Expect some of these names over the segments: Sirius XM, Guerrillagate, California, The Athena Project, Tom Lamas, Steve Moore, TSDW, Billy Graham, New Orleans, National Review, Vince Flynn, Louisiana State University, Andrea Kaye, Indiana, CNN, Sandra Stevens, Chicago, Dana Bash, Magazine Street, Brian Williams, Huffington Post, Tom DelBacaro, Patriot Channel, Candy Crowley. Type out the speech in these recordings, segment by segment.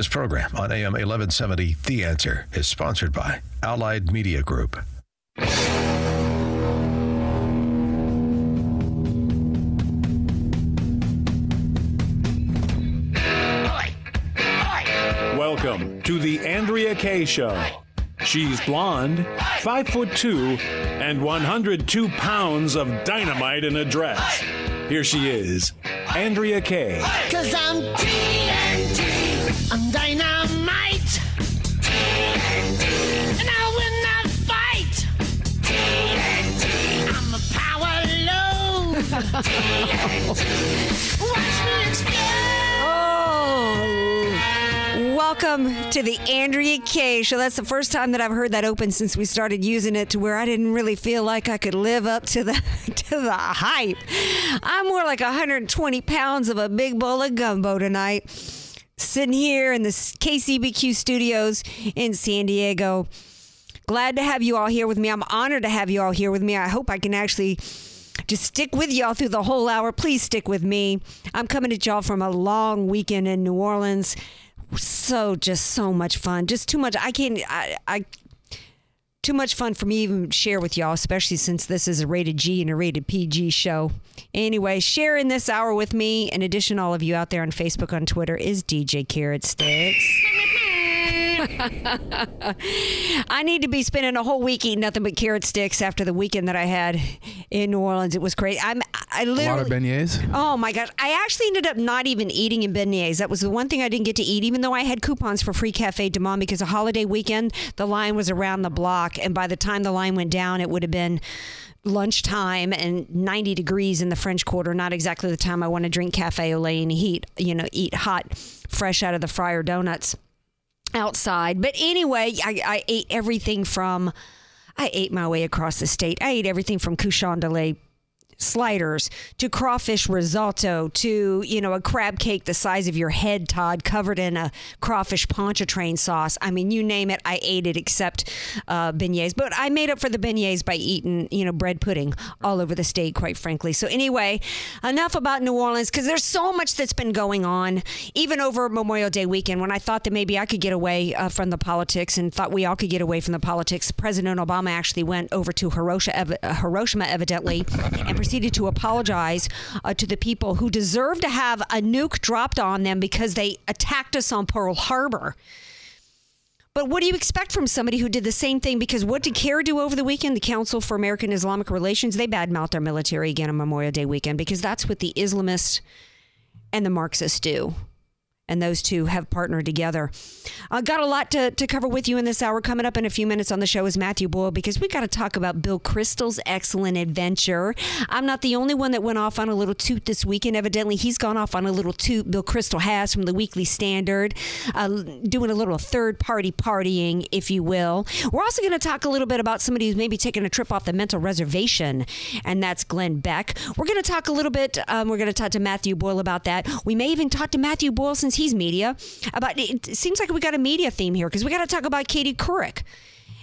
This program on AM 1170, The Answer, is sponsored by Allied Media Group. Welcome to the Andrea Kaye Show. She's blonde, 5'2", and 102 pounds of dynamite in a dress. Here she is, Andrea Kaye. 'Cause I'm TNT. I'm dynamite. TNT. And I will not fight. TNT. I'm a power load. TNT. Watch me explode. Welcome to the Andrea Kaye Show. That's the first time that I've heard that open since we started using it, to where I didn't really feel like I could live up to the hype. I'm more like 120 pounds of a big bowl of gumbo tonight, sitting here in the KCBQ studios in San Diego. Glad to have you all here with me. I'm honored to have you all here with me. I hope I can actually just stick with y'all through the whole hour. Please stick with me. I'm coming at y'all from a long weekend in New Orleans. So much fun. Just too much. Too much fun for me to even share with y'all, especially since this is a rated G and a rated PG show. Anyway, sharing this hour with me, in addition all of you out there on Facebook, on Twitter, is DJ Carrot Sticks. I need to be spending a whole week eating nothing but carrot sticks after the weekend that I had in New Orleans. It was crazy. I literally, a lot of beignets? Oh, my gosh. I actually ended up not even eating in beignets. That was the one thing I didn't get to eat, even though I had coupons for free Cafe Du Monde, because a holiday weekend, the line was around the block. And by the time the line went down, it would have been lunchtime and 90 degrees in the French Quarter. Not exactly the time I want to drink cafe au lait and eat hot, fresh out of the fryer donuts outside. But anyway, I ate everything from, I ate my way across the state. I ate everything from couchon de lait sliders to crawfish risotto to, a crab cake the size of your head, Todd, covered in a crawfish pontchartrain sauce. I mean, you name it, I ate it, except beignets. But I made up for the beignets by eating, bread pudding all over the state, quite frankly. So anyway, enough about New Orleans, because there's so much that's been going on, even over Memorial Day weekend, when I thought that maybe I could get away from the politics, and thought we all could get away from the politics. President Obama actually went over to Hiroshima, evidently, and proceeded to apologize to the people who deserve to have a nuke dropped on them because they attacked us on Pearl Harbor. But what do you expect from somebody who did the same thing? Because what did CAIR do over the weekend? The Council for American Islamic Relations, they badmouthed our military again on Memorial Day weekend, because that's what the Islamists and the Marxists do. And those two have partnered together. I've got a lot to cover with you in this hour. Coming up in a few minutes on the show is Matthew Boyle, because we got to talk about Bill Kristol's excellent adventure. I'm not the only one that went off on a little toot this weekend. Evidently, he's gone off on a little toot. Bill Kristol has, from the Weekly Standard, doing a little third-party partying, if you will. We're also going to talk a little bit about somebody who's maybe taking a trip off the mental reservation, and that's Glenn Beck. We're going to talk a little bit. We're going to talk to Matthew Boyle about that. We may even talk to Matthew Boyle, since he's media, about it. Seems like we got a media theme here, because we got to talk about Katie Couric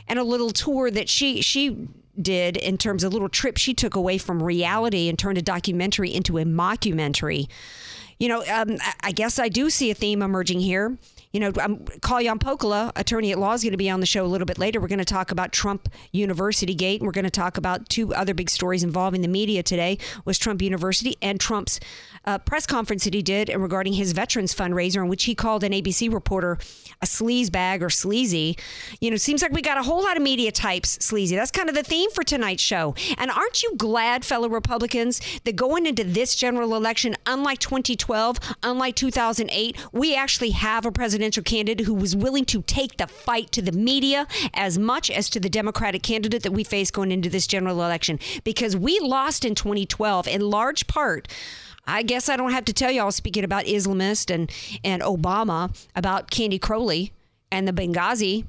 and a little tour that she did, in terms of a little trip she took away from reality and turned a documentary into a mockumentary. I guess I do see a theme emerging here. Kalyan Pokala, attorney at law, is going to be on the show a little bit later. We're going to talk about Trump University Gate, and we're going to talk about two other big stories involving the media today, was Trump University and Trump's press conference that he did, and regarding his veterans fundraiser, in which he called an ABC reporter a sleaze bag or sleazy. Seems like we got a whole lot of media types sleazy. That's kind of the theme for tonight's show. And aren't you glad, fellow Republicans, that going into this general election, unlike 2012, unlike 2008, we actually have a presidential candidate who was willing to take the fight to the media as much as to the Democratic candidate that we face going into this general election? Because we lost in 2012 in large part. I guess I don't have to tell y'all, speaking about Islamist and Obama, about Candy Crowley and the Benghazi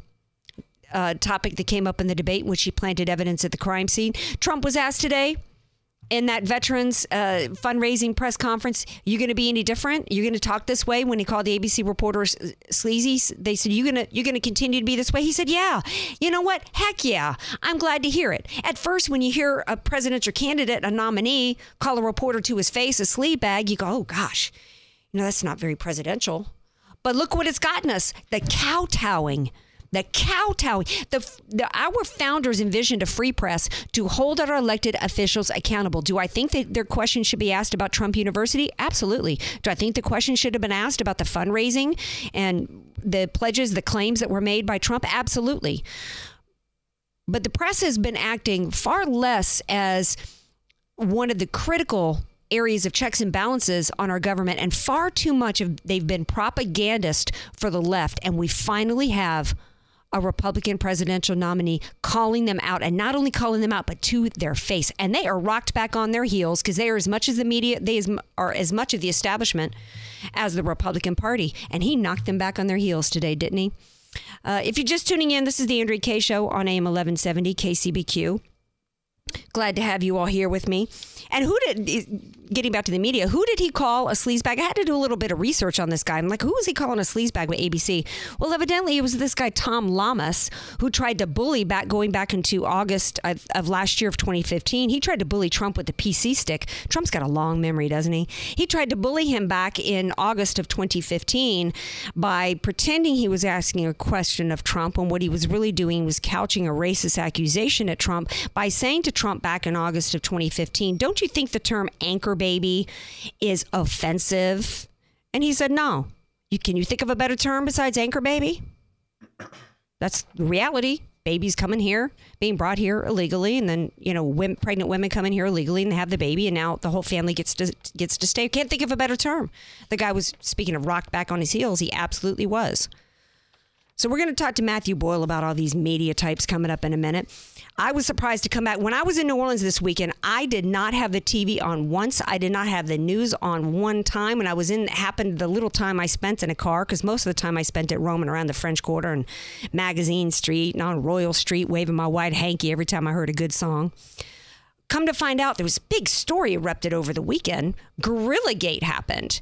topic that came up in the debate, in which she planted evidence at the crime scene. Trump was asked today, in that veterans fundraising press conference, you going to be any different? You going to talk this way? When he called the ABC reporter sleazy, they said, you going to continue to be this way? He said, yeah. You know what? Heck yeah. I'm glad to hear it. At first, when you hear a presidential candidate, a nominee, call a reporter to his face a sleaze bag, you go, oh gosh, that's not very presidential. But look what it's gotten us, the kowtowing. The kowtowing. Our founders envisioned a free press to hold our elected officials accountable. Do I think that their question should be asked about Trump University? Absolutely. Do I think the question should have been asked about the fundraising and the pledges, the claims that were made by Trump? Absolutely. But the press has been acting far less as one of the critical areas of checks and balances on our government, and far too much of they've been propagandist for the left. And we finally have a Republican presidential nominee calling them out, and not only calling them out, but to their face. And they are rocked back on their heels because they are as much as the media, they are as much of the establishment as the Republican Party. And he knocked them back on their heels today, didn't he? If you're just tuning in, this is the Andrea Kaye Show on AM 1170 KCBQ. Glad to have you all here with me. And getting back to the media, who did he call a sleazebag? I had to do a little bit of research on this guy. I'm like, who was he calling a sleazebag with ABC? Well, evidently it was this guy, Tom Lamas, who tried to bully going back into August of last year of 2015. He tried to bully Trump with the PC stick. Trump's got a long memory, doesn't he? He tried to bully him back in August of 2015 by pretending he was asking a question of Trump, when what he was really doing was couching a racist accusation at Trump by saying to Trump back in August of 2015, don't you think the term anchor baby is offensive? And he said, no. Can you think of a better term besides anchor baby? That's the reality. Babies coming here, being brought here illegally, and then, pregnant women coming here illegally and they have the baby, and now the whole family gets to stay. Can't think of a better term. The guy was, speaking of rocked back on his heels, he absolutely was. So we're going to talk to Matthew Boyle about all these media types coming up in a minute. I was surprised to come back. When I was in New Orleans this weekend, I did not have the TV on once. I did not have the news on one time. When I was in, happened the little time I spent in a car, because most of the time I spent it roaming around the French Quarter and Magazine Street and on Royal Street, waving my white hanky every time I heard a good song. Come to find out, there was a big story erupted over the weekend. Guerrillagate happened.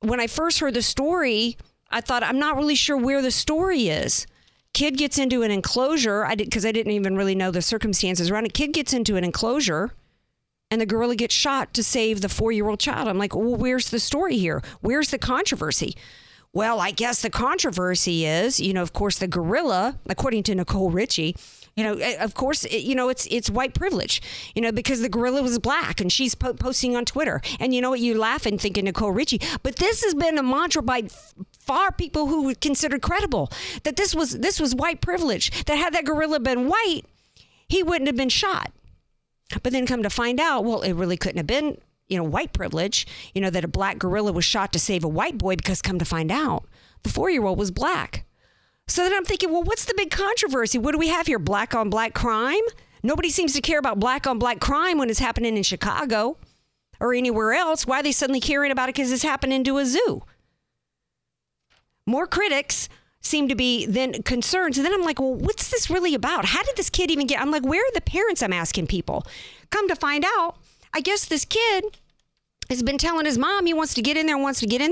When I first heard the story, I thought, I'm not really sure where the story is. Kid gets into an enclosure. Because I didn't even really know the circumstances around it. Kid gets into an enclosure and the gorilla gets shot to save the 4-year-old child. I'm like, well, where's the story here? Where's the controversy? Well, I guess the controversy is, of course, the gorilla, according to Nicole Richie, of course, it's white privilege, because the gorilla was black, and she's posting on Twitter. And you know what? You laugh and think of Nicole Richie. But this has been a mantra by far people who were considered credible, that this was white privilege, that had that gorilla been white, he wouldn't have been shot. But then come to find out, well, it really couldn't have been, white privilege, that a black gorilla was shot to save a white boy, because come to find out, the 4-year-old was black. So then I'm thinking, well, what's the big controversy? What do we have here? Black on black crime? Nobody seems to care about black on black crime when it's happening in Chicago or anywhere else. Why are they suddenly caring about it because it's happening to a zoo? More critics seem to be then concerned. So then I'm like, well, what's this really about? How did this kid even get? I'm like, where are the parents? I'm asking people. Come to find out, I guess this kid has been telling his mom he wants to get in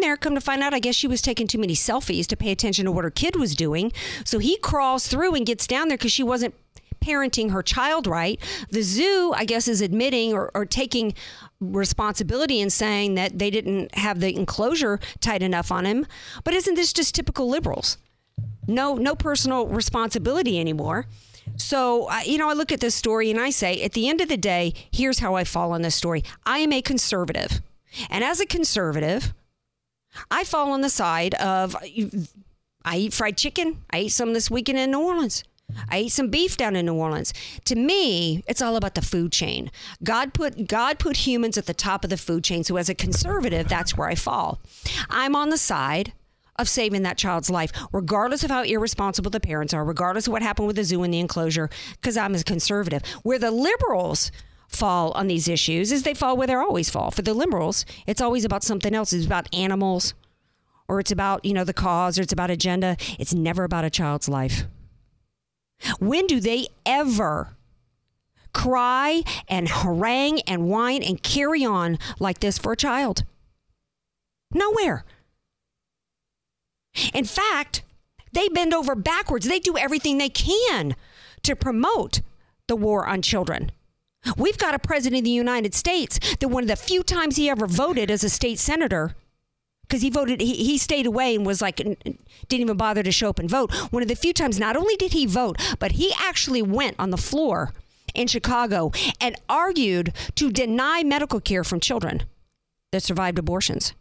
there. Come to find out, I guess she was taking too many selfies to pay attention to what her kid was doing. So he crawls through and gets down there because she wasn't parenting her child right. The zoo, I guess, is admitting or taking responsibility and saying that they didn't have the enclosure tight enough on him. But isn't this just typical liberals? No personal responsibility anymore. So, I look at this story and I say, at the end of the day, here's how I fall on this story. I am a conservative. And as a conservative, I fall on the side of, I eat fried chicken. I ate some this weekend in New Orleans. I ate some beef down in New Orleans. To me, it's all about the food chain. God put humans at the top of the food chain. So as a conservative, that's where I fall. I'm on the side of saving that child's life, regardless of how irresponsible the parents are, regardless of what happened with the zoo and the enclosure, because I'm a conservative. Where the liberals fall on these issues is they fall where they always fall. For the liberals, it's always about something else. It's about animals, or it's about, the cause, or it's about agenda. It's never about a child's life. When do they ever cry and harangue and whine and carry on like this for a child? Nowhere. In fact, they bend over backwards. They do everything they can to promote the war on children. We've got a president of the United States that one of the few times he ever voted as a state senator because he voted, he stayed away and was like, didn't even bother to show up and vote. One of the few times, not only did he vote, but he actually went on the floor in Chicago and argued to deny medical care from children that survived abortions.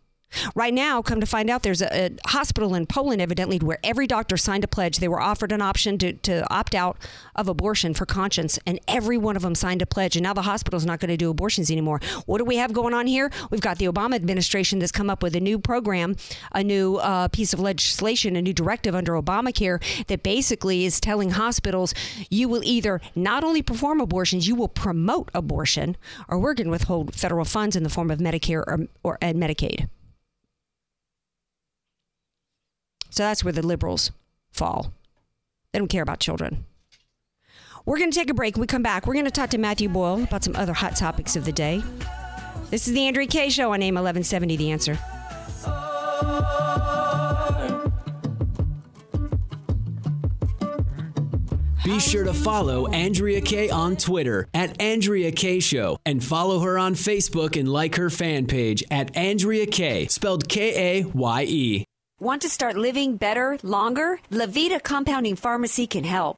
Right now, come to find out, there's a hospital in Poland, evidently, where every doctor signed a pledge. They were offered an option to opt out of abortion for conscience, and every one of them signed a pledge, and now the hospital's not going to do abortions anymore. What do we have going on here? We've got the Obama administration that's come up with a new program, a new piece of legislation, a new directive under Obamacare that basically is telling hospitals, you will either not only perform abortions, you will promote abortion, or we're going to withhold federal funds in the form of Medicare or and Medicaid. So that's where the liberals fall. They don't care about children. We're going to take a break. When we come back, we're going to talk to Matthew Boyle about some other hot topics of the day. This is the Andrea Kaye Show on AM 1170, The Answer. Be sure to follow Andrea Kaye on Twitter at Andrea Kaye Show and follow her on Facebook and like her fan page at Andrea Kaye, spelled K-A-Y-E. Want to start living better, longer? Levita Compounding Pharmacy can help.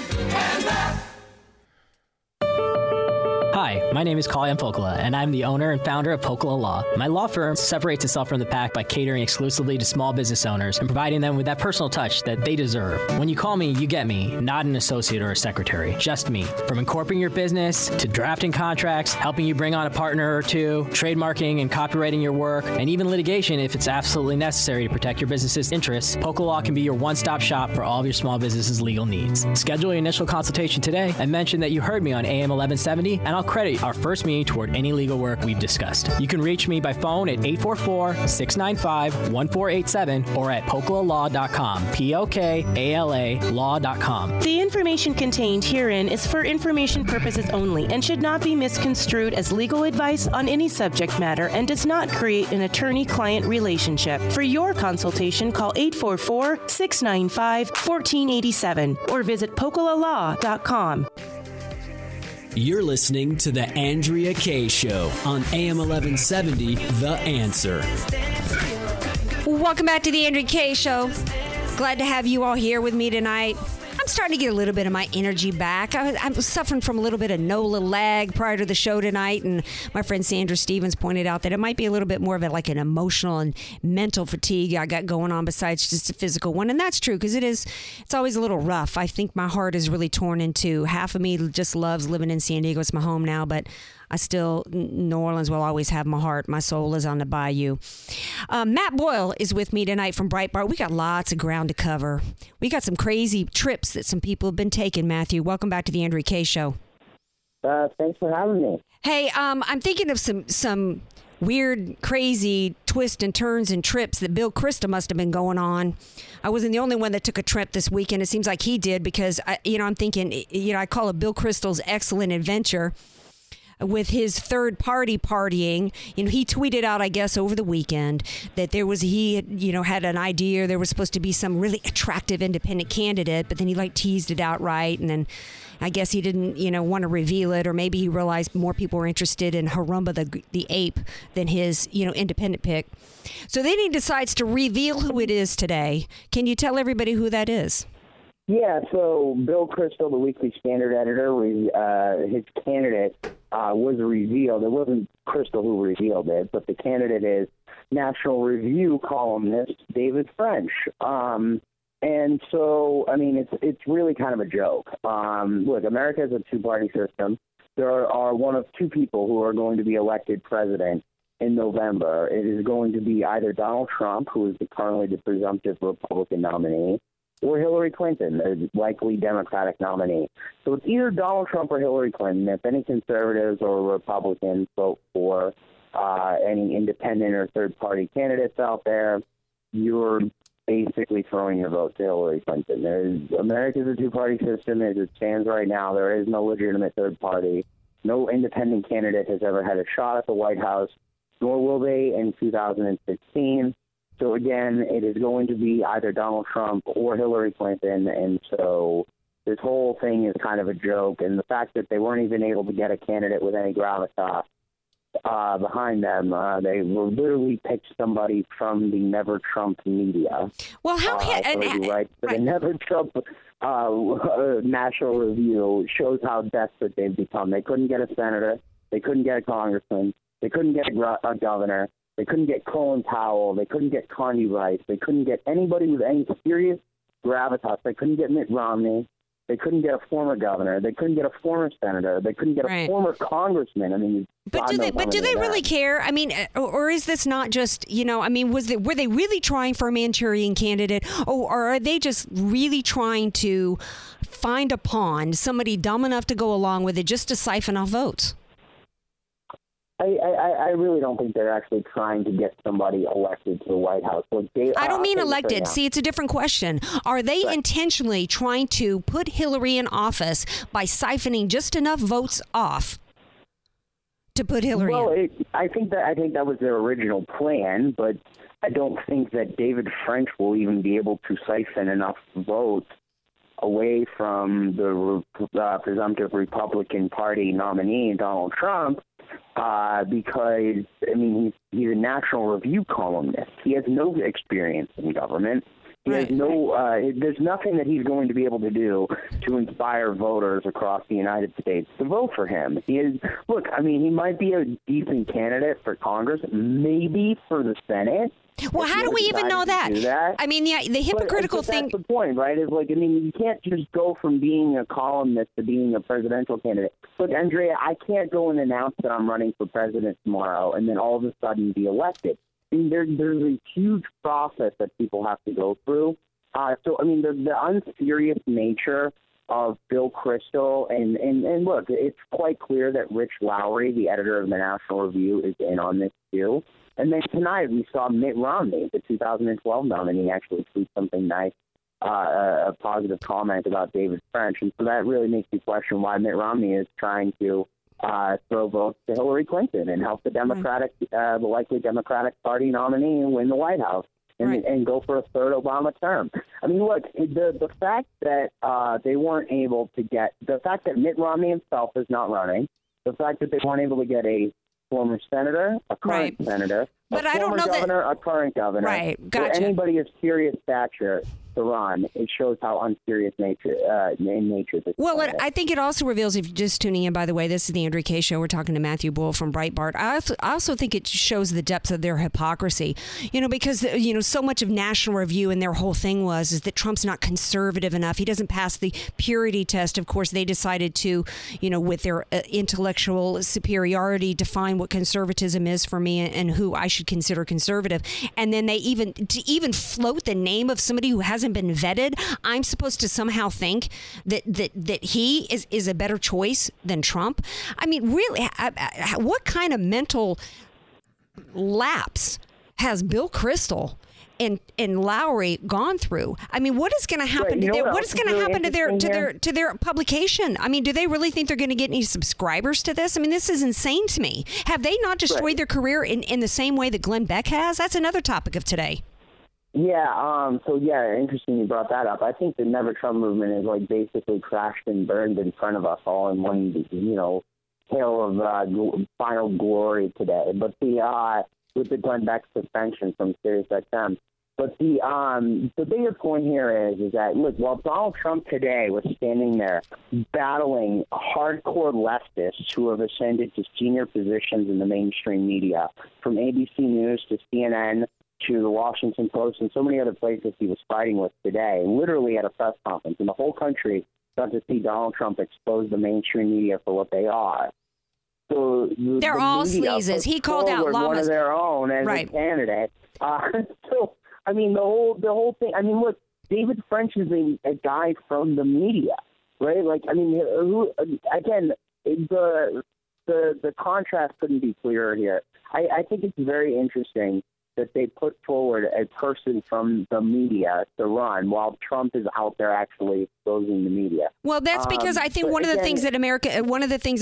and Hi, my name is Kalyan Pokala, and I'm the owner and founder of Pokala Law. My law firm separates itself from the pack by catering exclusively to small business owners and providing them with that personal touch that they deserve. When you call me, you get me, not an associate or a secretary, just me. From incorporating your business to drafting contracts, helping you bring on a partner or two, trademarking and copywriting your work, and even litigation if it's absolutely necessary to protect your business's interests, Pokala Law can be your one-stop shop for all of your small business's legal needs. Schedule your initial consultation today and mention that you heard me on AM 1170, and I'll credit our first meeting toward any legal work we've discussed. You can reach me by phone at 844-695-1487 or at pokalalaw.com, P-O-K-A-L-A-Law.com. The information contained herein is for information purposes only and should not be misconstrued as legal advice on any subject matter and does not create an attorney-client relationship. For your consultation, call 844-695-1487 or visit pokalalaw.com. You're listening to The Andrea Kaye Show on AM 1170, The Answer. Welcome back to The Andrea Kaye Show. Glad to have you all here with me tonight. I'm starting to get a little bit of my energy back. I'm suffering from a little bit of NOLA lag prior to the show tonight, and my friend Sandra Stevens pointed out that it might be a little bit more of an emotional and mental fatigue I got going on besides just a physical one, and that's true because it's always a little rough. I think my heart is really torn in two. Half of me just loves living in San Diego. It's my home now, but I still, New Orleans will always have my heart. My soul is on the bayou. Matt Boyle is with me tonight from Breitbart. We got lots of ground to cover. We got some crazy trips that some people have been taking, Matthew. Welcome back to the Andrea Kaye Show. Thanks for having me. Hey, I'm thinking of some weird, crazy twists and turns and trips that Bill Kristol must have been going on. I wasn't the only one that took a trip this weekend. It seems like he did because, I'm thinking, I call it Bill Kristol's excellent adventure with his third party partying. He tweeted out, I guess, over the weekend that he had an idea. There was supposed to be some really attractive independent candidate, but then he teased it outright. And then I guess he didn't, want to reveal it. Or maybe he realized more people were interested in Harumba the ape than his, independent pick. So then he decides to reveal who it is today. Can you tell everybody who that is? Yeah, so Bill Kristol, the Weekly Standard editor, his candidate was revealed. It wasn't Kristol who revealed it, but the candidate is National Review columnist David French. And so, I mean, it's really kind of a joke. Look, America is a two-party system. There are one of two people who are going to be elected president in November. It is going to be either Donald Trump, who is currently the presumptive Republican nominee, or Hillary Clinton, the likely Democratic nominee. So it's either Donald Trump or Hillary Clinton. If any conservatives or Republicans vote for any independent or third-party candidates out there, you're basically throwing your vote to Hillary Clinton. America's a two-party system as it stands right now. There is no legitimate third party. No independent candidate has ever had a shot at the White House, nor will they in 2016. So, again, it is going to be either Donald Trump or Hillary Clinton, and so this whole thing is kind of a joke. And the fact that they weren't even able to get a candidate with any gravitas behind them, they will literally pick somebody from the Never Trump media. Well, how The Never Trump National Review shows how desperate they've become. They couldn't get a senator. They couldn't get a congressman. They couldn't get a governor. They couldn't get Colin Powell. They couldn't get Connie Rice. They couldn't get anybody with any serious gravitas. They couldn't get Mitt Romney. They couldn't get a former governor. They couldn't get a former senator. They couldn't get a former congressman. I mean, do they really care? I mean, or is this not just, you know, I mean, were they really trying for a Manchurian candidate, or are they just really trying to find a pawn, somebody dumb enough to go along with it, just to siphon off votes? I really don't think they're actually trying to get somebody elected to the White House. I don't mean elected. See, it's a different question. Are they intentionally trying to put Hillary in office by siphoning just enough votes off to put Hillary in? Well, I think that was their original plan, but I don't think that David French will even be able to siphon enough votes away from the presumptive Republican Party nominee, Donald Trump, because, I mean, he's a National Review columnist. He has no experience in government. He has no. There's nothing that he's going to be able to do to inspire voters across the United States to vote for him. Look, I mean, he might be a decent candidate for Congress, maybe for the Senate. Well, how do we even know that? I mean, the hypocritical thing. That's the point, right? Is like, I mean, you can't just go from being a columnist to being a presidential candidate. Look, Andrea, I can't go and announce that I'm running for president tomorrow and then all of a sudden be elected. I mean, there's a huge process that people have to go through. So, I mean, the unserious nature of Bill Kristol, and look, it's quite clear that Rich Lowry, the editor of the National Review, is in on this too. And then tonight we saw Mitt Romney, the 2012 nominee, actually tweet something nice, a positive comment about David French. And so that really makes me question why Mitt Romney is trying to throw votes to Hillary Clinton and help the Democratic, the likely Democratic Party nominee win the White House and go for a third Obama term. I mean, look, the fact that they weren't able to get, the fact that Mitt Romney himself is not running, the fact that they weren't able to get a former senator, a current senator, but I don't know governor, a current governor, for anybody of serious stature to run, it shows how unserious nature this is. Well, I think it also reveals, if you're just tuning in, by the way, this is the Andrea Kaye Show. We're talking to Matthew Boyle from Breitbart. I also think it shows the depth of their hypocrisy, you know, because, you know, so much of National Review and their whole thing was that Trump's not conservative enough. He doesn't pass the purity test. Of course, they decided to, you know, with their intellectual superiority, define what conservatism is for me and who I should consider conservative. And then they even float the name of somebody who hasn't been vetted. I'm supposed to somehow think that he is a better choice than Trump. I mean, really, what kind of mental lapse has Bill Kristol and Lowry gone through? I mean, what is going to happen? What is going to happen to their publication? I mean, do they really think they're going to get any subscribers to this? I mean, this is insane to me. Have they not destroyed their career in the same way that Glenn Beck has? That's another topic of today. Yeah, interesting you brought that up. I think the Never Trump movement is like basically crashed and burned in front of us all in one, you know, tale of final glory today. But with the Glenn Beck suspension from Sirius XM. But the bigger point here is that, look, while Donald Trump today was standing there battling hardcore leftists who have ascended to senior positions in the mainstream media, from ABC News to CNN to the Washington Post and so many other places he was fighting with today, literally at a press conference in the whole country, got to see Donald Trump expose the mainstream media for what they are. So they're all sleazes. He called out Lamas. One of their own as a candidate. So, I mean, the whole thing. I mean, look, David French is a guy from the media, right? Like, I mean, the contrast couldn't be clearer here. I think it's very interesting that they put forward a person from the media to run while Trump is out there actually exposing the media. Well, that's because I think one of the things I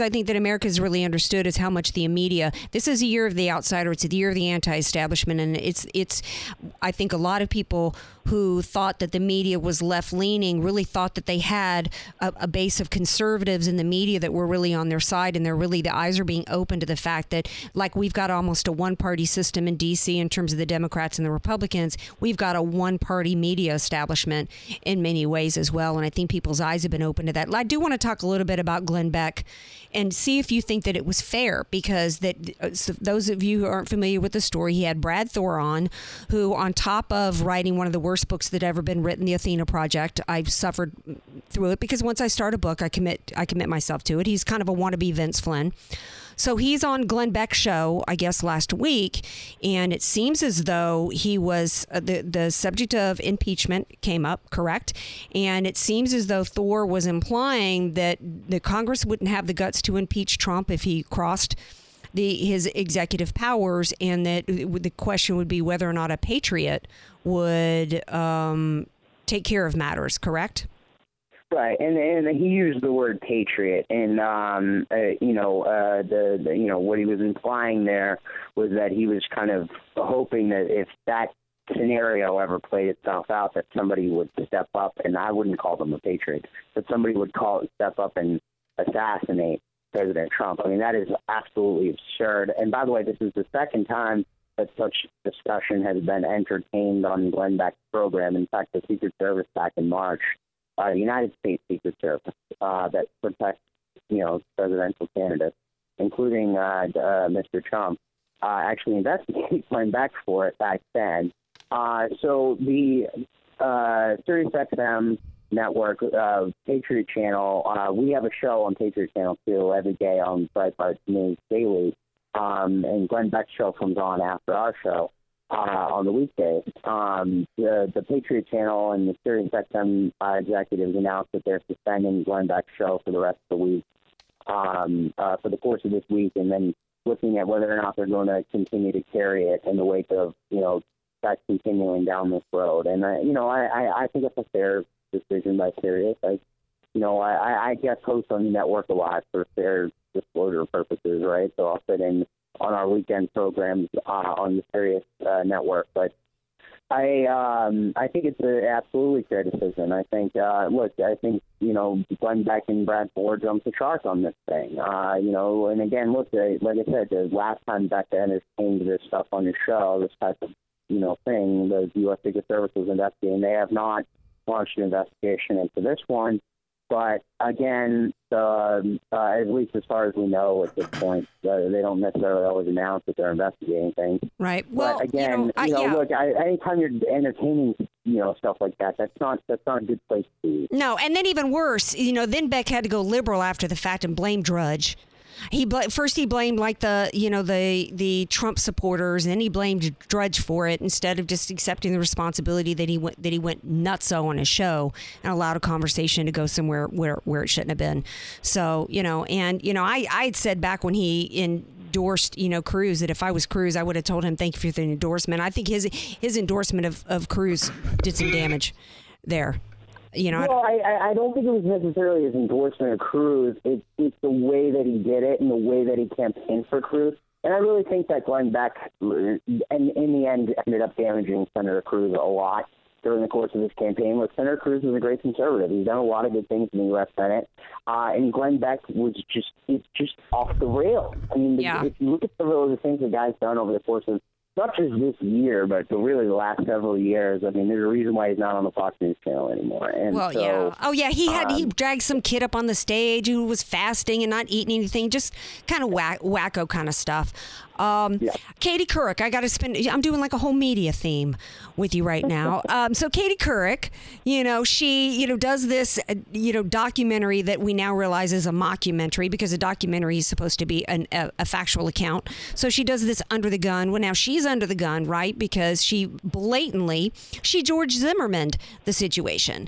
think that America's really understood is how much the media, this is a year of the outsider, it's the year of the anti-establishment, and it's I think a lot of people who thought that the media was left-leaning really thought that they had a base of conservatives in the media that were really on their side, and they're really, the eyes are being open to the fact that, like, we've got almost a one-party system in D.C. in terms of the Democrats and the Republicans, we've got a one-party media establishment in many ways as well, and I think people's eyes have been open to that. I do want to talk a little bit about Glenn Beck and see if you think that it was fair, because that so those of you who aren't familiar with the story, he had Brad Thor on, who on top of writing one of the worst books that ever been written, The Athena Project, I've suffered through it because once I start a book, I commit myself to it. He's kind of a wannabe Vince Flynn. So he's on Glenn Beck's show, I guess, last week, and it seems as though he was the subject of impeachment came up, correct? And it seems as though Thor was implying that the Congress wouldn't have the guts to impeach Trump if he crossed his executive powers, and that the question would be whether or not a patriot would take care of matters, correct? Right, and he used the word patriot, and what he was implying there was that he was kind of hoping that if that scenario ever played itself out, that somebody would step up, and I wouldn't call them a patriot, but somebody would step up and assassinate President Trump. I mean, that is absolutely absurd. And by the way, this is the second time that such discussion has been entertained on Glenn Beck's program. In fact, the Secret Service back in March. The United States Secret Service that protects, presidential candidates, including Mr. Trump, actually investigated Glenn Beck for it back then. So the Sirius XM network, Patriot Channel, we have a show on Patriot Channel 2 every day on Breitbart News Daily, and Glenn Beck's show comes on after our show. On the weekdays, the Patriot Channel and the Sirius XM executives announced that they're suspending Glenn Beck's show for the rest of the week, for the course of this week, and then looking at whether or not they're going to continue to carry it in the wake of, that's continuing down this road. And, I think it's a fair decision by Sirius. I get hosts on the network a lot for fair disclosure purposes, right? So I'll fit in on our weekend programs on the Sirius network, but I think it's an absolutely fair decision. I think, Glenn Beck and Brad Thor jumped the shark on this thing. And again, look, like I said, the last time Beck entertained this stuff on his show, this type of thing, the U.S. Secret Service was investigating. They have not launched an investigation into this one. But again, at least as far as we know at this point, they don't necessarily always announce that they're investigating things. Right. Well, but again, look, anytime you're entertaining, stuff like that, that's not a good place to be. No, and then even worse, then Beck had to go liberal after the fact and blame Drudge. He blamed like the Trump supporters, and then he blamed Drudge for it instead of just accepting the responsibility that he went nutso on his show and allowed a conversation to go somewhere where it shouldn't have been. So I'd said back when he endorsed Cruz that if I was Cruz, I would have told him thank you for the endorsement. I think his endorsement of Cruz did some damage there. Well, I don't think it was necessarily his endorsement of Cruz. It's the way that he did it and the way that he campaigned for Cruz. And I really think that Glenn Beck, in the end, ended up damaging Senator Cruz a lot during the course of his campaign. Look, Senator Cruz is a great conservative. He's done a lot of good things in the U.S. Senate. And Glenn Beck was just off the rails. I mean, if you look at some of the things the guy's done over the course of not just this year, but really the last several years. I mean, there's a reason why he's not on the Fox News channel anymore. And he dragged some kid up on the stage who was fasting and not eating anything, just kind of wacko kind of stuff. Katie Couric, I got to spend, I'm doing like a whole media theme with you right now. So Katie Couric, she, does this, documentary that we now realize is a mockumentary, because a documentary is supposed to be a factual account. So she does this under the gun. Well, now she's under the gun, right? Because she blatantly, she George Zimmerman'd the situation.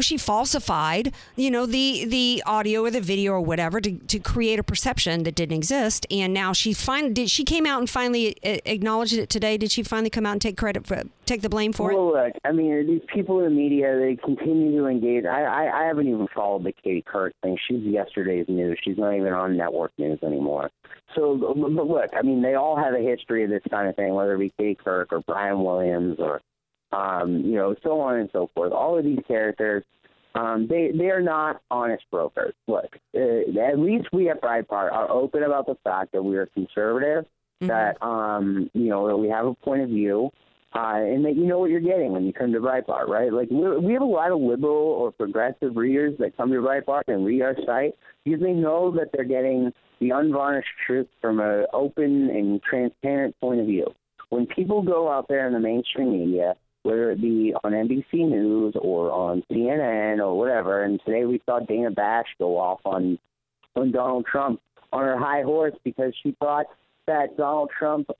She falsified, the audio or the video or whatever to create a perception that didn't exist. And now she finally did. She came out and finally acknowledged it today. Did she finally come out and take credit for, take the blame for it? Well, look, I mean, these people in the media, they continue to engage. I haven't even followed the Katie Couric thing. She's yesterday's news. She's not even on network news anymore. So, but look, I mean, they all have a history of this kind of thing, whether it be Katie Couric or Brian Williams or, so on and so forth. All of these characters, they are not honest brokers. Look, at least we at Breitbart are open about the fact that we are conservative, that, that we have a point of view, and that you know what you're getting when you come to Breitbart, right? Like, we have a lot of liberal or progressive readers that come to Breitbart and read our site because they know that they're getting the unvarnished truth from an open and transparent point of view. When people go out there in the mainstream media, whether it be on NBC News or on CNN or whatever, and today we saw Dana Bash go off on Donald Trump on her high horse because she thought that Donald Trump,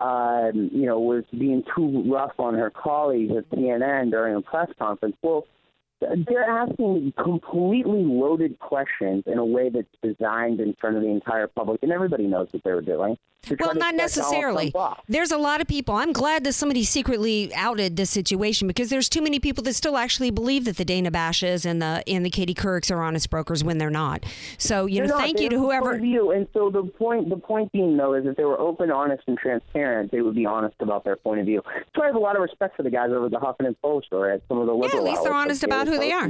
was being too rough on her colleagues at CNN during a press conference. Well, they're asking completely loaded questions in a way that's designed in front of the entire public, and everybody knows what they were doing. Well, not necessarily. There's a lot of people. I'm glad that somebody secretly outed this situation because there's too many people that still actually believe that the Dana Bashes and the Katie Courics are honest brokers when they're not. So, thank you to whoever. And so the point being, though, is if they were open, honest, and transparent, they would be honest about their point of view. So I have a lot of respect for the guys over the Huffington Post or at some of the liberal outlets. Yeah, at least they're honest about who they are.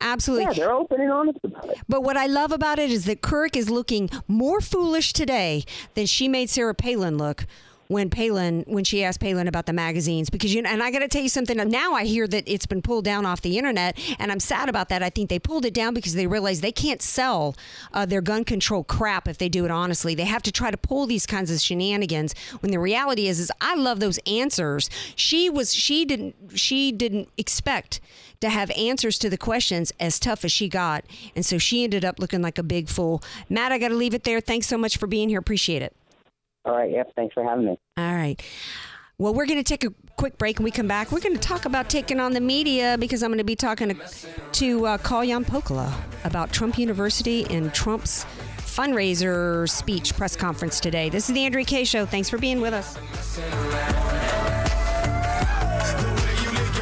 Absolutely. Yeah, they're open and honest about it. But what I love about it is that Couric is looking more foolish today than she made Sarah Palin look when she asked Palin about the magazines. Because, and I got to tell you something. Now I hear that it's been pulled down off the internet, and I'm sad about that. I think they pulled it down because they realized they can't sell their gun control crap if they do it honestly. They have to try to pull these kinds of shenanigans when the reality is I love those answers. She didn't expect to have answers to the questions as tough as she got. And so she ended up looking like a big fool. Matt, I got to leave it there. Thanks so much for being here. Appreciate it. All right. Yep. Thanks for having me. All right. Well, we're going to take a quick break and we come back. We're going to talk about taking on the media because I'm going to be talking to Kalyan Pokala about Trump University and Trump's fundraiser speech press conference today. This is the Andrea Kaye Show. Thanks for being with us.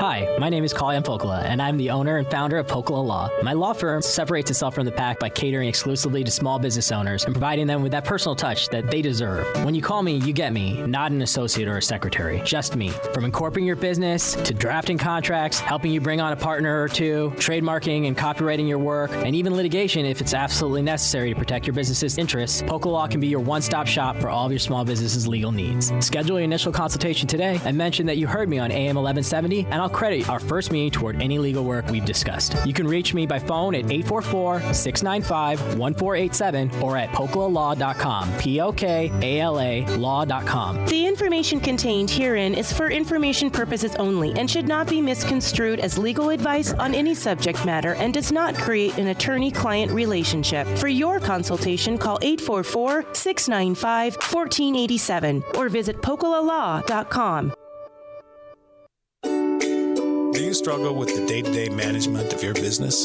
Hi, my name is Kalyan Pokala, and I'm the owner and founder of Pokala Law. My law firm separates itself from the pack by catering exclusively to small business owners and providing them with that personal touch that they deserve. When you call me, you get me, not an associate or a secretary, just me. From incorporating your business to drafting contracts, helping you bring on a partner or two, trademarking and copywriting your work, and even litigation if it's absolutely necessary to protect your business's interests, Pokala Law can be your one-stop shop for all of your small business's legal needs. Schedule your initial consultation today and mention that you heard me on AM 1170, and I'll credit our first meeting toward any legal work we've discussed. You can reach me by phone at 844-695-1487 or at pokalalaw.com, P-O-K-A-L-A law.com. The information contained herein is for information purposes only and should not be misconstrued as legal advice on any subject matter and does not create an attorney-client relationship. For your consultation, call 844-695-1487 or visit pokalalaw.com. Do you struggle with the day-to-day management of your business?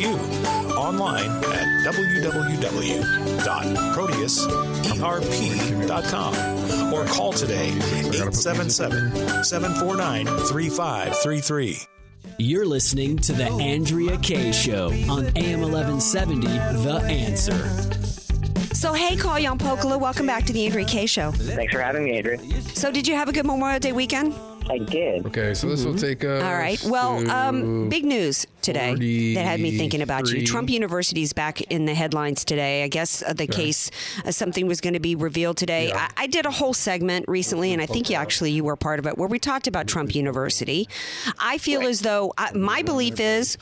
you online at www.proteuserp.com or call today 877-749-3533. You're listening to The Andrea Kaye Show on AM 1170, The Answer. So, hey, Kalyan Pokala, welcome back to The Andrea Kaye Show. Thanks for having me, Andrea. So, did you have a good Memorial Day weekend? I did. Okay, so this will take us. All right. Well, big news today that had me thinking about you. Trump University is back in the headlines today. I guess the case, something was going to be revealed today. Yeah. I did a whole segment recently, and I think you were part of it, where we talked about Trump University. I feel as though my belief is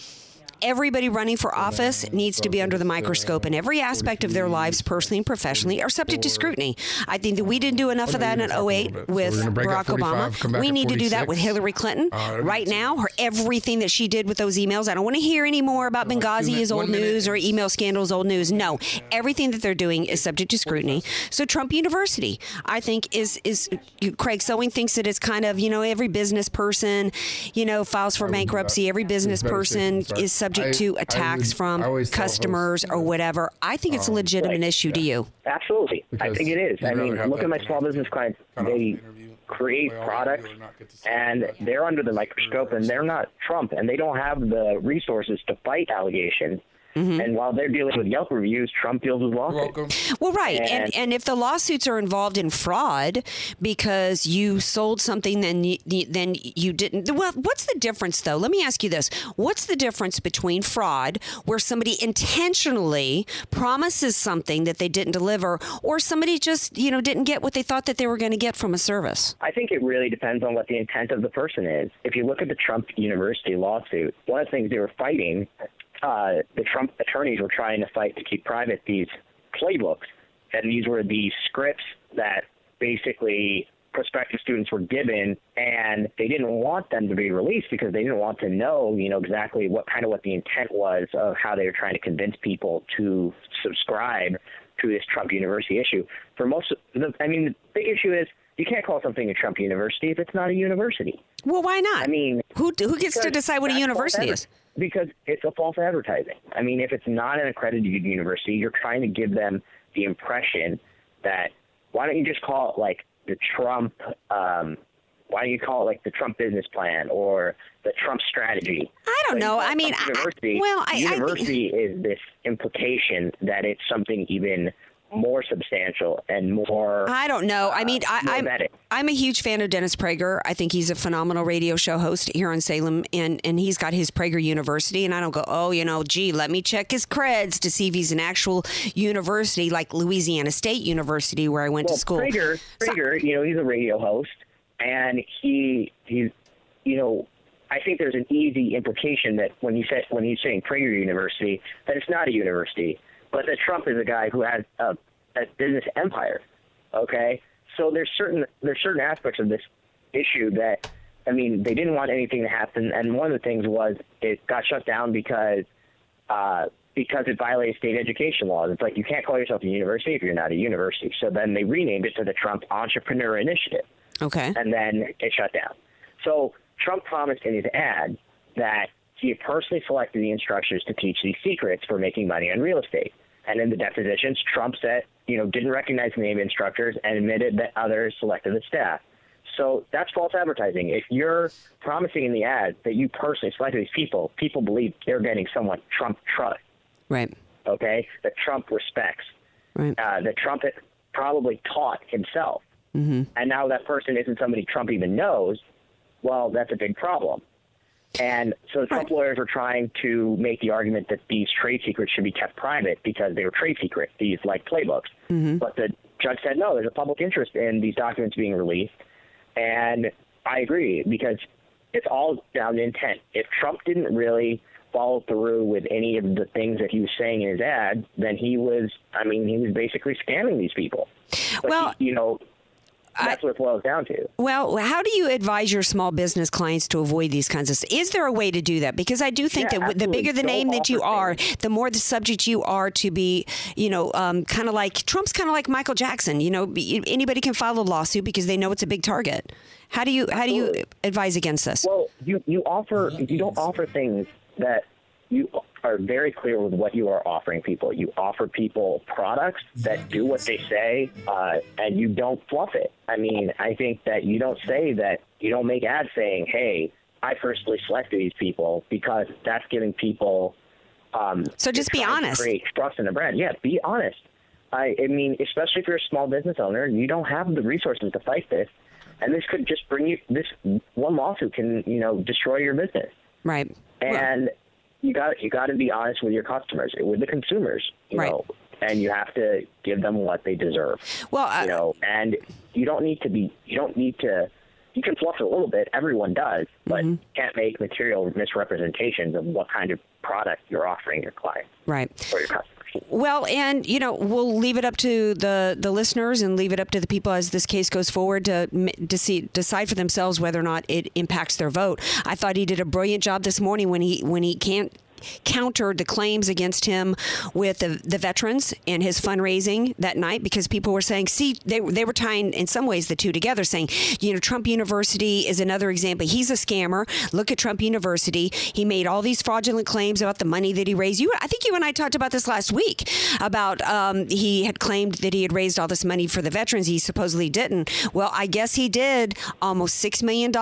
everybody running for office needs to be under the microscope, and every aspect of their lives, personally and professionally, are subject to scrutiny. I think that we didn't do enough of that in 2008 with Barack Obama. We need to do that with Hillary Clinton. Right now, everything that she did with those emails, I don't want to hear any more about Benghazi is old news or email scandals old news. No, everything that they're doing is subject to scrutiny. So Trump University, I think, is Craig Sewing thinks that it's kind of, every business person, files for bankruptcy. Every business person is subject to attacks from customers or whatever. I think it's a legitimate issue. Do you? Absolutely. Because I think it is. I mean, look at my small business clients. They create products, and they're under the microscope, and they're not Trump, and they don't have the resources to fight allegations. Mm-hmm. And while they're dealing with Yelp reviews, Trump deals with lawsuits. Well, right. And if the lawsuits are involved in fraud because you sold something, then you didn't. Well, what's the difference, though? Let me ask you this. What's the difference between fraud, where somebody intentionally promises something that they didn't deliver, or somebody just, didn't get what they thought that they were going to get from a service? I think it really depends on what the intent of the person is. If you look at the Trump University lawsuit, one of the things they were fighting, the Trump attorneys were trying to fight to keep private these playbooks, and these were the scripts that basically prospective students were given, and they didn't want them to be released because they didn't want to know, exactly what the intent was of how they were trying to convince people to subscribe to this Trump University issue. The big issue is you can't call something a Trump University if it's not a university. Well, why not? I mean, who gets to decide what a university is? Because it's a false advertising. I mean, if it's not an accredited university, you're trying to give them the impression that why don't you just call it the Trump business plan or the Trump strategy? I don't know. I mean, university is this implication that it's something even more substantial and more. I don't know. I mean, I'm a huge fan of Dennis Prager. I think he's a phenomenal radio show host here in Salem, and he's got his Prager University. And I don't go, let me check his creds to see if he's an actual university like Louisiana State University, where I went to school. Prager, he's a radio host, and he's I think there's an easy implication that when he's saying Prager University, that it's not a university. But that Trump is a guy who has a business empire, okay? So there's certain aspects of this issue that, I mean, they didn't want anything to happen. And one of the things was it got shut down because it violated state education laws. It's like you can't call yourself a university if you're not a university. So then they renamed it to the Trump Entrepreneur Initiative. Okay. And then it shut down. So Trump promised in his ad that he had personally selected the instructors to teach these secrets for making money on real estate. And in the depositions, Trump said, didn't recognize the name of instructors and admitted that others selected the staff. So that's false advertising. If you're promising in the ad that you personally selected these people, people believe they're getting someone Trump trusts. Right. Okay? That Trump respects. Right. That Trump probably taught himself. Mm-hmm. And now that person isn't somebody Trump even knows. Well, that's a big problem. And so the Trump lawyers were trying to make the argument that these trade secrets should be kept private because they were trade secrets, these playbooks. Mm-hmm. But the judge said, no, there's a public interest in these documents being released. And I agree, because it's all down to intent. If Trump didn't really follow through with any of the things that he was saying in his ad, then he was basically scamming these people. But That's what it boils down to. Well, how do you advise your small business clients to avoid these kinds of? Is there a way to do that? Because I do think that the bigger the name that you are, the more the subject you are to be. You know, kind of like Trump's, kind of like Michael Jackson. You know, anybody can file a lawsuit because they know it's a big target. How do you advise against this? Well, you don't offer things that you are very clear with what you are offering people. You offer people products that do what they say, and you don't fluff it. I mean, I think that you don't say that, you don't make ads saying, hey, I personally selected these people, because that's giving people so just be honest. Create trust in the brand. Yeah, be honest. I mean, especially if you're a small business owner, you don't have the resources to fight this. And this could just bring you, this one lawsuit can, you know, destroy your business. Right. And you got to be honest with your customers, with the consumers, you know, and you have to give them what they deserve. Well, you know, and you don't need to, you can fluff it a little bit. Everyone does, but mm-hmm. can't make material misrepresentations of what kind of product you're offering your clients. Right. Or your customers. Well, and, you know, we'll leave it up to the listeners and leave it up to the people as this case goes forward to decide for themselves whether or not it impacts their vote. I thought he did a brilliant job this morning when he can't counter the claims against him with the veterans and his fundraising that night, because people were saying, see, they were tying in some ways the two together, saying, you know, Trump University is another example. He's a scammer. Look at Trump University. He made all these fraudulent claims about the money that he raised. I think you and I talked about this last week about he had claimed that he had raised all this money for the veterans. He supposedly didn't. Well, I guess he did almost $6 million.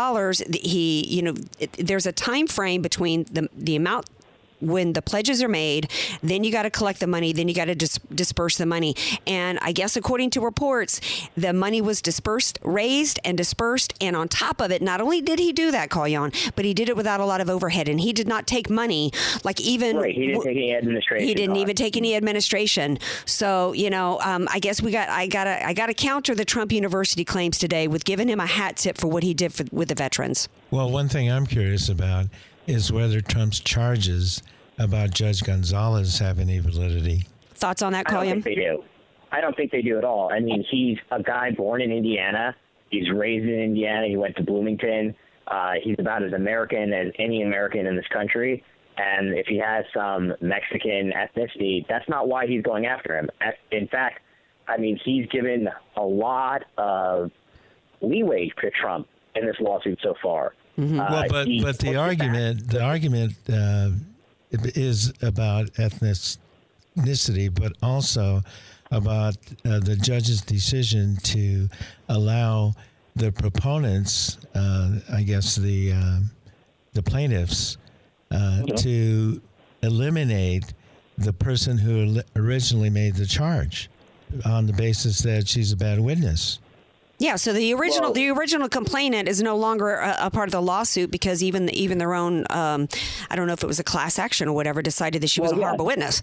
He, you know, there's a time frame between the amount when the pledges are made, then you got to collect the money, then you got to disperse the money. And I guess, according to reports, the money was raised and dispersed. And on top of it, not only did he do that, Kalyan, but he did it without a lot of overhead. And he did not take money, like even... Right, he didn't take any administration. He didn't even take any administration. So, you know, I guess I got to counter the Trump University claims today with giving him a hat tip for what he did with the veterans. Well, one thing I'm curious about is whether Trump's charges about Judge Gonzalez have any validity. Thoughts on that, Kalyan? I don't think they do. I don't think they do at all. I mean, he's a guy born in Indiana. He's raised in Indiana. He went to Bloomington. He's about as American as any American in this country. And if he has some Mexican ethnicity, that's not why he's going after him. In fact, I mean, he's given a lot of leeway to Trump in this lawsuit so far. Mm-hmm. Well, but the argument is about ethnicity, but also about the judge's decision to allow the proponents, I guess the plaintiffs, to eliminate the person who originally made the charge on the basis that she's a bad witness. Yeah, so the original complainant is no longer a part of the lawsuit, because even their own, I don't know if it was a class action or whatever, decided that she was a horrible witness.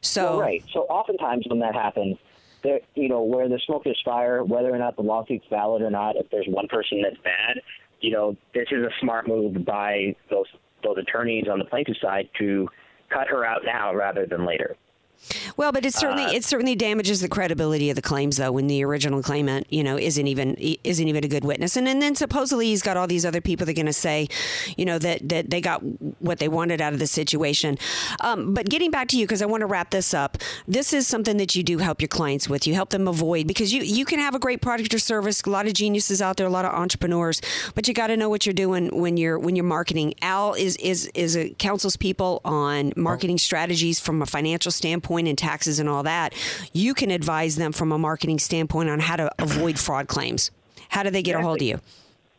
So right. So oftentimes when that happens, there, you know, where there's smoke, there's fire. Whether or not the lawsuit's valid or not, if there's one person that's bad, you know, this is a smart move by those attorneys on the plaintiff's side to cut her out now rather than later. Well, but it certainly damages the credibility of the claims, though, when the original claimant, you know, isn't even a good witness. And then supposedly he's got all these other people that are going to say, you know, that they got what they wanted out of the situation. But getting back to you, because I want to wrap this up. This is something that you do help your clients with. You help them avoid, because you can have a great product or service. A lot of geniuses out there, a lot of entrepreneurs, but you got to know what you're doing when you're marketing. Al is counsels people on marketing strategies from a financial standpoint. And taxes and all that. You can advise them from a marketing standpoint on how to avoid fraud claims. How do they get a hold of you?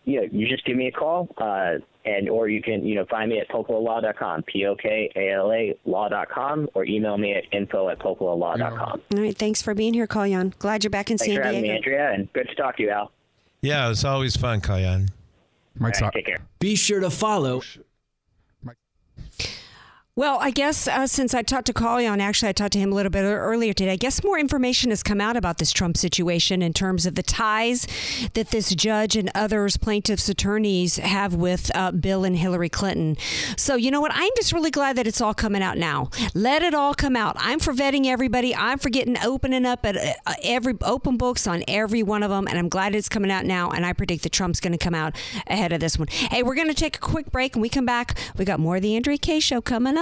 Yeah, you just give me a call, or you can, you know, find me at pokalalaw.com, pokalalaw.com, or email me at info@pokalalaw.com. All right, thanks for being here, Kalyan. Glad you're back in San Diego. Thanks for having me, Andrea, and good to talk to you, Al. Yeah, it's always fun, Kalyan. Mike's right, take care. Be sure to follow. Well, I guess since I talked to Kalyan, actually I talked to him a little bit earlier today, I guess more information has come out about this Trump situation in terms of the ties that this judge and others, plaintiffs' attorneys, have with Bill and Hillary Clinton. So you know what? I'm just really glad that it's all coming out now. Let it all come out. I'm for vetting everybody. I'm for getting opening up at every open books on every one of them. And I'm glad it's coming out now. And I predict that Trump's going to come out ahead of this one. Hey, we're going to take a quick break. When we come back, we got more of the Andrea Kaye Show coming up.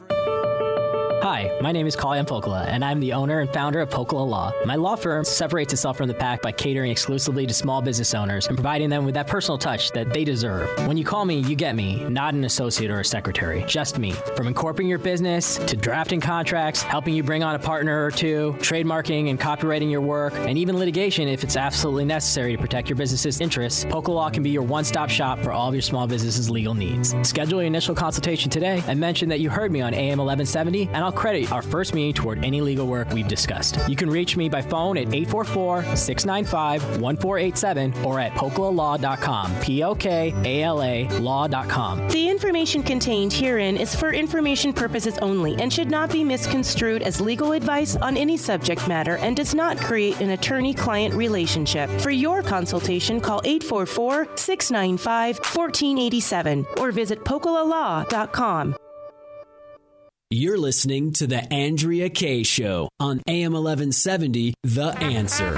Hi, my name is Kalyan Pokala, and I'm the owner and founder of Pokala Law. My law firm separates itself from the pack by catering exclusively to small business owners and providing them with that personal touch that they deserve. When you call me, you get me, not an associate or a secretary, just me. From incorporating your business to drafting contracts, helping you bring on a partner or two, trademarking and copywriting your work, and even litigation if it's absolutely necessary to protect your business's interests, Pokala Law can be your one-stop shop for all of your small business's legal needs. Schedule your initial consultation today and mention that you heard me on AM 1170, and I'll credit our first meeting toward any legal work we've discussed. You can reach me by phone at 844-695-1487 or at pokalalaw.com, P-O-K-A-L-A law.com. The information contained herein is for information purposes only and should not be misconstrued as legal advice on any subject matter and does not create an attorney-client relationship. For your consultation, call 844-695-1487 or visit pokalalaw.com. You're listening to The Andrea Kaye Show on AM 1170, The Answer.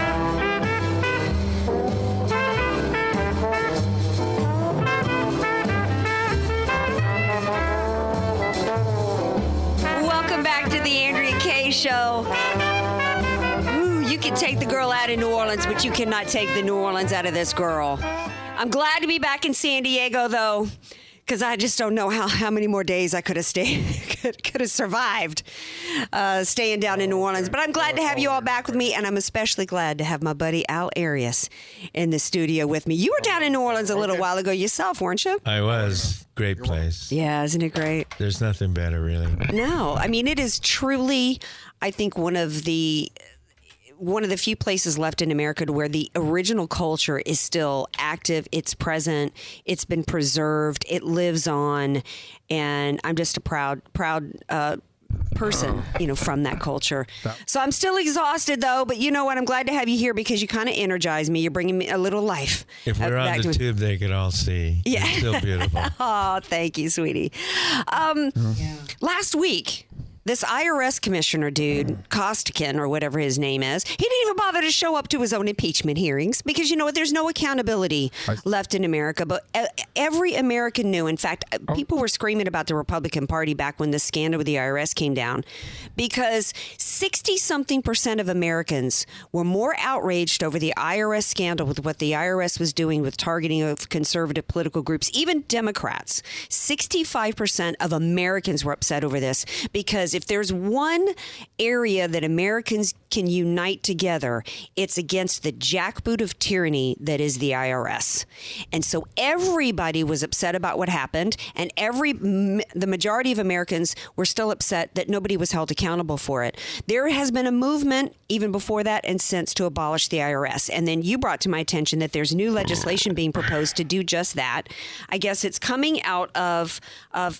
Welcome back to The Andrea Kaye Show. Ooh, you can take the girl out of New Orleans, but you cannot take the New Orleans out of this girl. I'm glad to be back in San Diego, though, because I just don't know how many more days I could have stayed, could have survived staying down in New Orleans. But I'm glad to have you all back with me, and I'm especially glad to have my buddy Al Arias in the studio with me. You were down in New Orleans a little while ago yourself, weren't you? I was. Great place. Yeah, isn't it great? There's nothing better, really. No. I mean, it is truly, I think, one of the few places left in America to where the original culture is still active. It's present. It's been preserved. It lives on. And I'm just a proud person, from that culture. So I'm still exhausted, though. But you know what? I'm glad to have you here because you kind of energize me. You're bringing me a little life. If we're on the tube, they could all see. Yeah. It's still beautiful. Oh, thank you, sweetie. Last week, this IRS commissioner dude, Costigan or whatever his name is, he didn't even bother to show up to his own impeachment hearings because, you know what, there's no accountability left in America. But every American knew. In fact, people were screaming about the Republican Party back when the scandal with the IRS came down because 60-something% of Americans were more outraged over the IRS scandal with what the IRS was doing with targeting of conservative political groups, even Democrats. 65% of Americans were upset over this because if there's one area that Americans can unite together, it's against the jackboot of tyranny that is the IRS. And so everybody was upset about what happened, and the majority of Americans were still upset that nobody was held accountable for it. There has been a movement even before that and since to abolish the IRS. And then you brought to my attention that there's new legislation being proposed to do just that. I guess it's coming out of a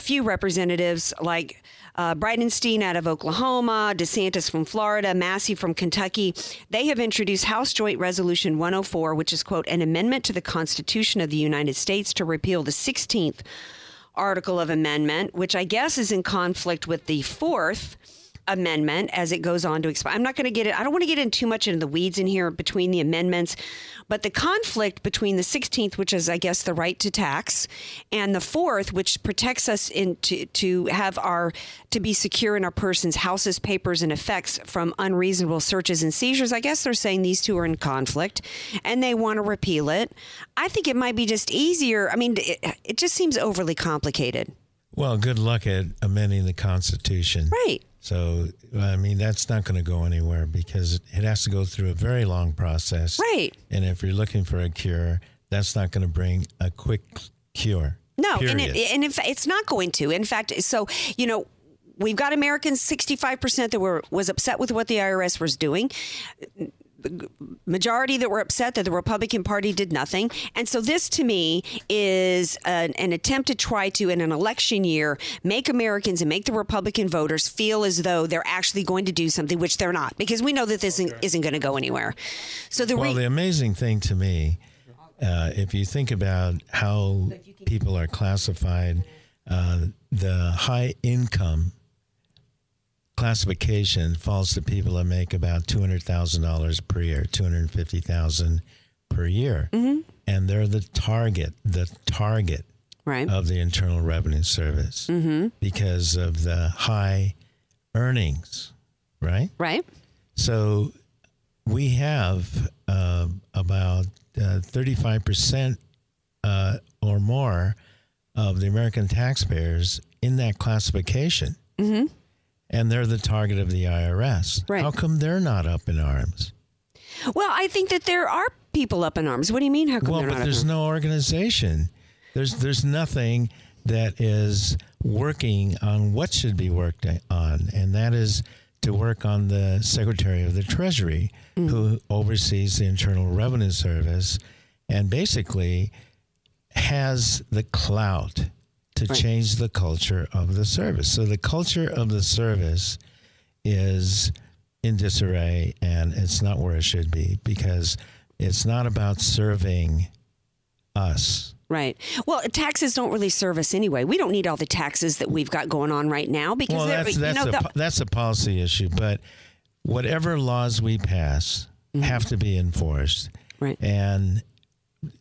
few representatives like Bridenstine out of Oklahoma, DeSantis from Florida, Massey from Kentucky. They have introduced House Joint Resolution 104, which is, quote, an amendment to the Constitution of the United States to repeal the 16th article of amendment, which I guess is in conflict with the 4th amendment as it goes on to expire. I'm not going to get it. I don't want to get in too much into the weeds in here between the amendments, but the conflict between the 16th, which is, I guess, the right to tax, and the 4th, which protects us to be secure in our persons, houses, papers, and effects from unreasonable searches and seizures. I guess they're saying these two are in conflict and they want to repeal it. I think it might be just easier. I mean, it just seems overly complicated. Well, good luck at amending the Constitution. Right. So, I mean, that's not going to go anywhere because it has to go through a very long process. Right. And if you're looking for a cure, that's not going to bring a quick cure. No, and in fact, it's not going to. In fact, so, you know, we've got Americans, 65% that was upset with what the IRS was doing. Majority that were upset that the Republican Party did nothing. And so this, to me, is an attempt to try to, in an election year, make Americans and make the Republican voters feel as though they're actually going to do something, which they're not, because we know that this isn't going to go anywhere. So the amazing thing to me, if you think about how people are classified, the high income classification falls to people that make about $200,000 per year, $250,000 per year. Mm-hmm. And they're the target right. of the Internal Revenue Service mm-hmm. because of the high earnings, right? Right. So we have about 35% or more of the American taxpayers in that classification. Mm-hmm. And they're the target of the IRS. Right. How come they're not up in arms? Well, I think that there are people up in arms. What do you mean? How come they're not up in arms? Well, but there's no organization. There's nothing that is working on what should be worked on, and that is to work on the Secretary of the Treasury, mm-hmm. who oversees the Internal Revenue Service and basically has the clout to right. change the culture of the service. So the culture of the service is in disarray, and it's not where it should be because it's not about serving us. Right. Well, taxes don't really serve us anyway. We don't need all the taxes that we've got going on right now because that's a policy issue. But whatever laws we pass mm-hmm. have to be enforced. Right. And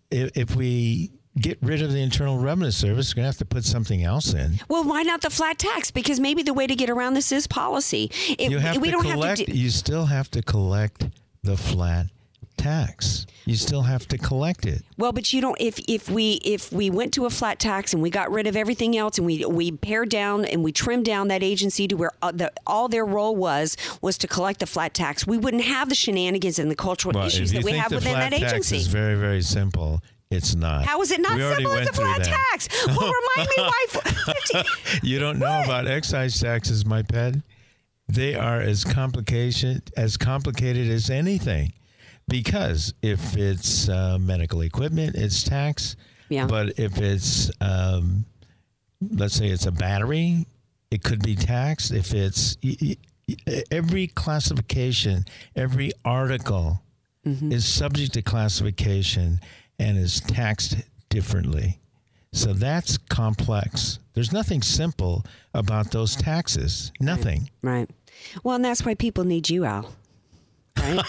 if we get rid of the Internal Revenue Service, we're going to have to put something else in. Well, why not the flat tax? Because maybe the way to get around this is policy. You still have to collect the flat tax. You still have to collect it. Well, but you don't. If we went to a flat tax and we got rid of everything else and we pared down and we trimmed down that agency to where all their role was to collect the flat tax, we wouldn't have the shenanigans and the cultural issues that we have within that agency. Flat tax is very, very simple. It's not. How is it not simple? It's a flat tax. Well, remind me why. You don't know about excise taxes, my pet. They are as complicated as anything. Because if it's medical equipment, it's tax. Yeah. But if it's, let's say it's a battery, it could be taxed. If it's every classification, every article mm-hmm. is subject to classification and is taxed differently. So that's complex. There's nothing simple about those taxes. Nothing. Right. Well, and that's why people need you, Al. Right?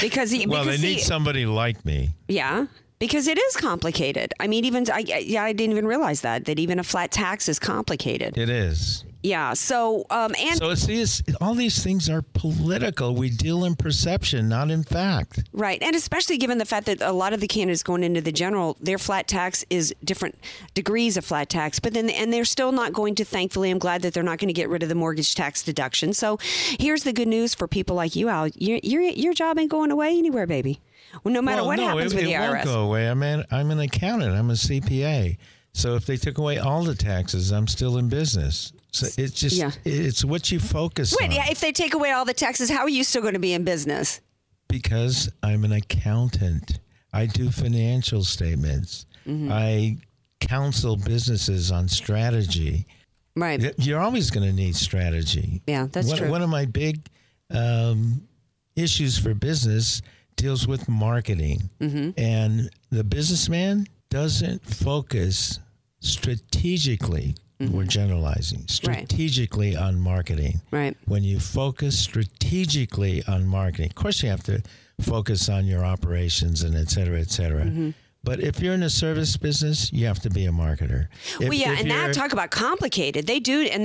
Because they need somebody like me. Yeah. Because it is complicated. I mean, even I didn't even realize that even a flat tax is complicated. It is. Yeah. So all these things are political. We deal in perception, not in fact. Right, and especially given the fact that a lot of the candidates going into the general, their flat tax is different degrees of flat tax. But then, and they're still not going to. Thankfully, I'm glad that they're not going to get rid of the mortgage tax deduction. So here's the good news for people like you, Al. Your job ain't going away anywhere, baby. Well, no matter what happens with the IRS. It won't go away. I'm an accountant. I'm a CPA. So if they took away all the taxes, I'm still in business. So it's just, it's what you focus on. If they take away all the taxes, how are you still going to be in business? Because I'm an accountant. I do financial statements. Mm-hmm. I counsel businesses on strategy. Right. You're always going to need strategy. Yeah, that's true. One of my big issues for business deals with marketing, mm-hmm. and the businessman doesn't focus strategically. Mm-hmm. We're generalizing strategically on marketing. Right. When you focus strategically on marketing, of course you have to focus on your operations and et cetera, et cetera. Mm-hmm. But if you're in a service business, you have to be a marketer. Talk about complicated. They do, and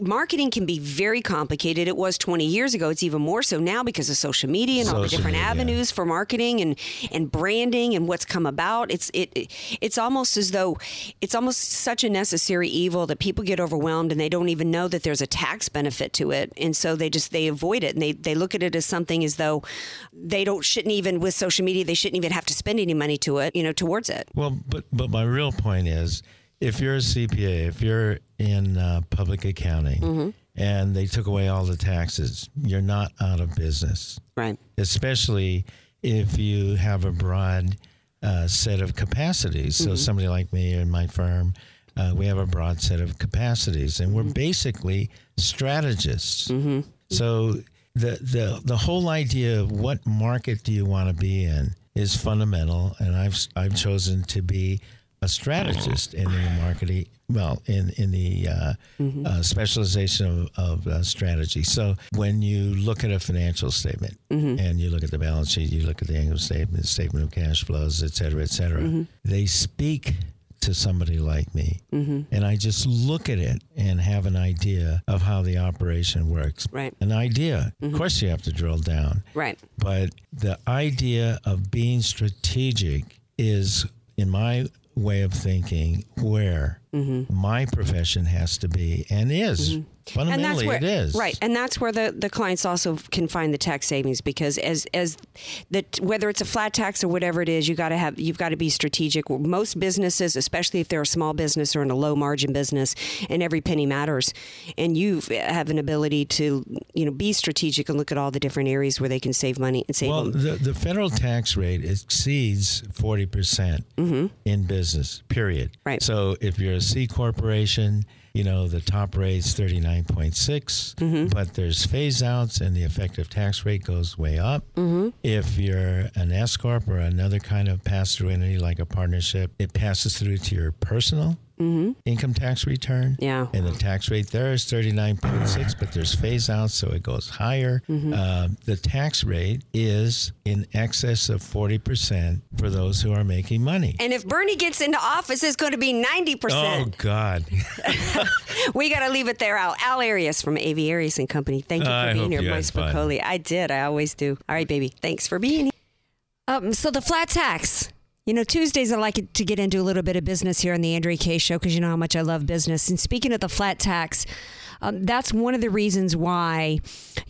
marketing can be very complicated. It was 20 years ago. It's even more so now because of social media and all the different avenues for marketing and branding and what's come about. It's almost as though it's almost such a necessary evil that people get overwhelmed and they don't even know that there's a tax benefit to it, and so they avoid it and they look at it as something as though they shouldn't even have to spend any money to it. Towards it. Well, but my real point is if you're a CPA, if you're in public accounting, mm-hmm. and they took away all the taxes, you're not out of business. Right. Especially if you have a broad set of capacities. So mm-hmm. somebody like me and my firm, we have a broad set of capacities, and we're mm-hmm. basically strategists. Mm-hmm. So the whole idea of what market do you want to be in is fundamental, and I've chosen to be a strategist in the marketing, well, in the mm-hmm. Specialization of strategy. So when you look at a financial statement, mm-hmm. and you look at the balance sheet, you look at the income statement, statement of cash flows, et cetera, mm-hmm. they speak to somebody like me, mm-hmm. and I just look at it and have an idea of how the operation works. Right. An idea. Mm-hmm. Of course you have to drill down. Right. But the idea of being strategic is, in my way of thinking, where mm-hmm. my profession has to be and is. Mm-hmm. Fundamentally, and that's where, it is. Right. And that's where the clients also can find the tax savings, because whether it's a flat tax or whatever it is, you've got to be strategic. Most businesses, especially if they're a small business or in a low margin business, and every penny matters. And you have an ability to, be strategic and look at all the different areas where they can save money and save them. Well, the federal tax rate exceeds 40% mm-hmm. in business, period. Right. So if you're a C corporation, the top rate's 39.6, mm-hmm. but there's phase outs and the effective tax rate goes way up. Mm-hmm. If you're an S corp or another kind of pass through entity like a partnership, it passes through to your personal mm-hmm. income tax return. Yeah. And the tax rate there is 39.6, but there's phase outs, so it goes higher. Mm-hmm. The tax rate is in excess of 40% for those who are making money. And if Bernie gets into office, it's going to be 90%. Oh, God. We got to leave it there, Al. Al Arias from A.V. Arias and Company. Thank you for being here, Bryce Piccoli. I did. I always do. All right, baby. Thanks for being here. So the flat tax. Tuesdays I like to get into a little bit of business here on the Andrea Kaye Show, because you know how much I love business. And speaking of the flat tax, that's one of the reasons why,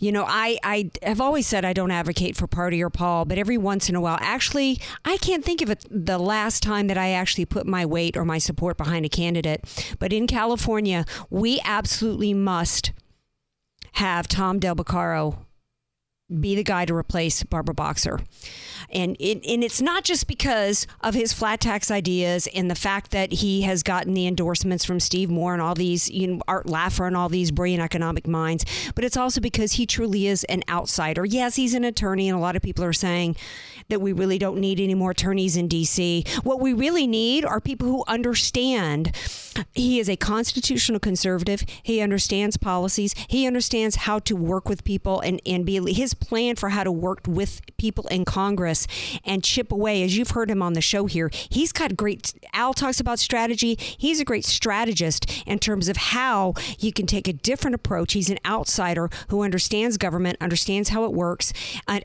I have always said I don't advocate for party or Paul, but every once in a while, actually, I can't think of it the last time that I actually put my weight or my support behind a candidate. But in California, we absolutely must have Tom DelBacaro be the guy to replace Barbara Boxer. And it's not just because of his flat tax ideas and the fact that he has gotten the endorsements from Steve Moore and all these, Art Laffer and all these brilliant economic minds, but it's also because he truly is an outsider. Yes, he's an attorney, and a lot of people are saying that we really don't need any more attorneys in D.C. What we really need are people who understand. He is a constitutional conservative. He understands policies. He understands how to work with people and be his plan for how to work with people in Congress and chip away. As you've heard him on the show here, he's got great, Al talks about strategy. He's a great strategist in terms of how you can take a different approach. He's an outsider who understands government, understands how it works,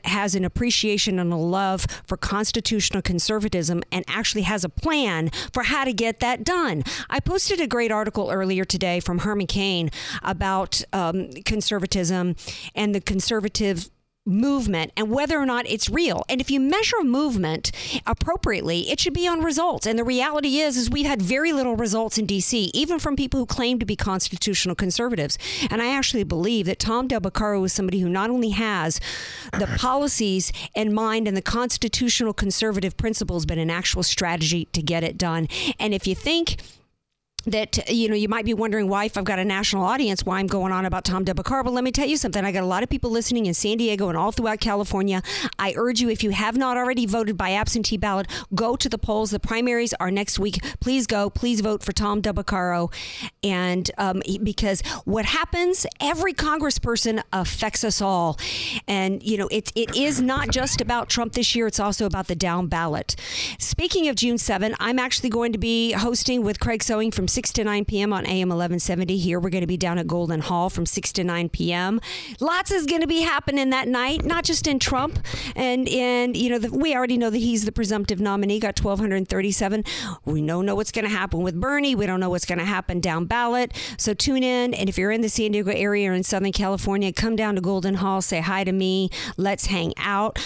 has an appreciation and a love for constitutional conservatism, and actually has a plan for how to get that done. I posted a great article earlier today from Herman Cain about conservatism and the conservative movement and whether or not it's real. And if you measure movement appropriately, it should be on results. And the reality is we've had very little results in D.C., even from people who claim to be constitutional conservatives. And I actually believe that Tom DelBacaro is somebody who not only has the policies in mind and the constitutional conservative principles, but an actual strategy to get it done. And if you think that, you might be wondering why, if I've got a national audience, why I'm going on about Tom DelBacaro. But let me tell you something. I got a lot of people listening in San Diego and all throughout California. I urge you, if you have not already voted by absentee ballot, go to the polls. The primaries are next week. Please go. Please vote for Tom DelBacaro. And because what happens, every congressperson affects us all. And, it is not just about Trump this year. It's also about the down ballot. Speaking of June 7, I'm actually going to be hosting with Craig Sewing from 6 to 9 p.m. on AM 1170 here. We're going to be down at Golden Hall from 6 to 9 p.m. Lots is going to be happening that night, not just in Trump. And you know, we already know that he's the presumptive nominee, got 1,237. We don't know what's going to happen with Bernie. We don't know what's going to happen down ballot. So tune in. And if you're in the San Diego area or in Southern California, come down to Golden Hall, say hi to me. Let's hang out.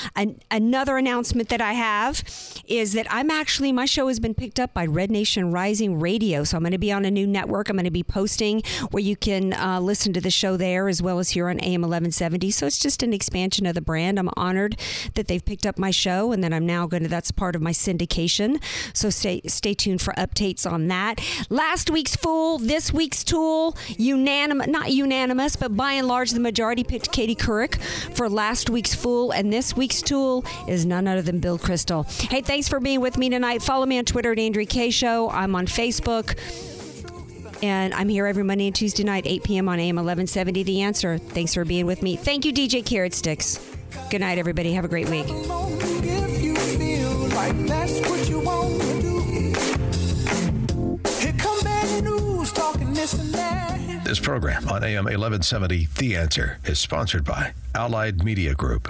Another announcement that I have is that I'm actually, my show has been picked up by Red Nation Rising Radio. So I'm going to be on a new network. I'm going to be posting where you can listen to the show there as well as here on AM 1170. So it's just an expansion of the brand. I'm honored that they've picked up my show, and then I'm now going to, that's part of my syndication. So stay tuned for updates on that. Last week's fool, this week's tool, not unanimous, but by and large, the majority picked Katie Couric for last week's fool, and this week's tool is none other than Bill Kristol. Hey, thanks for being with me tonight. Follow me on Twitter at Andrea Kaye Show. I'm on Facebook, and I'm here every Monday and Tuesday night, 8 p.m. on AM 1170. The Answer. Thanks for being with me. Thank you, DJ Carrot Sticks. Good night, everybody. Have a great week. If you feel like that's what you want to do. Here come bad news talking this and that. This program on AM 1170, The Answer, is sponsored by Allied Media Group.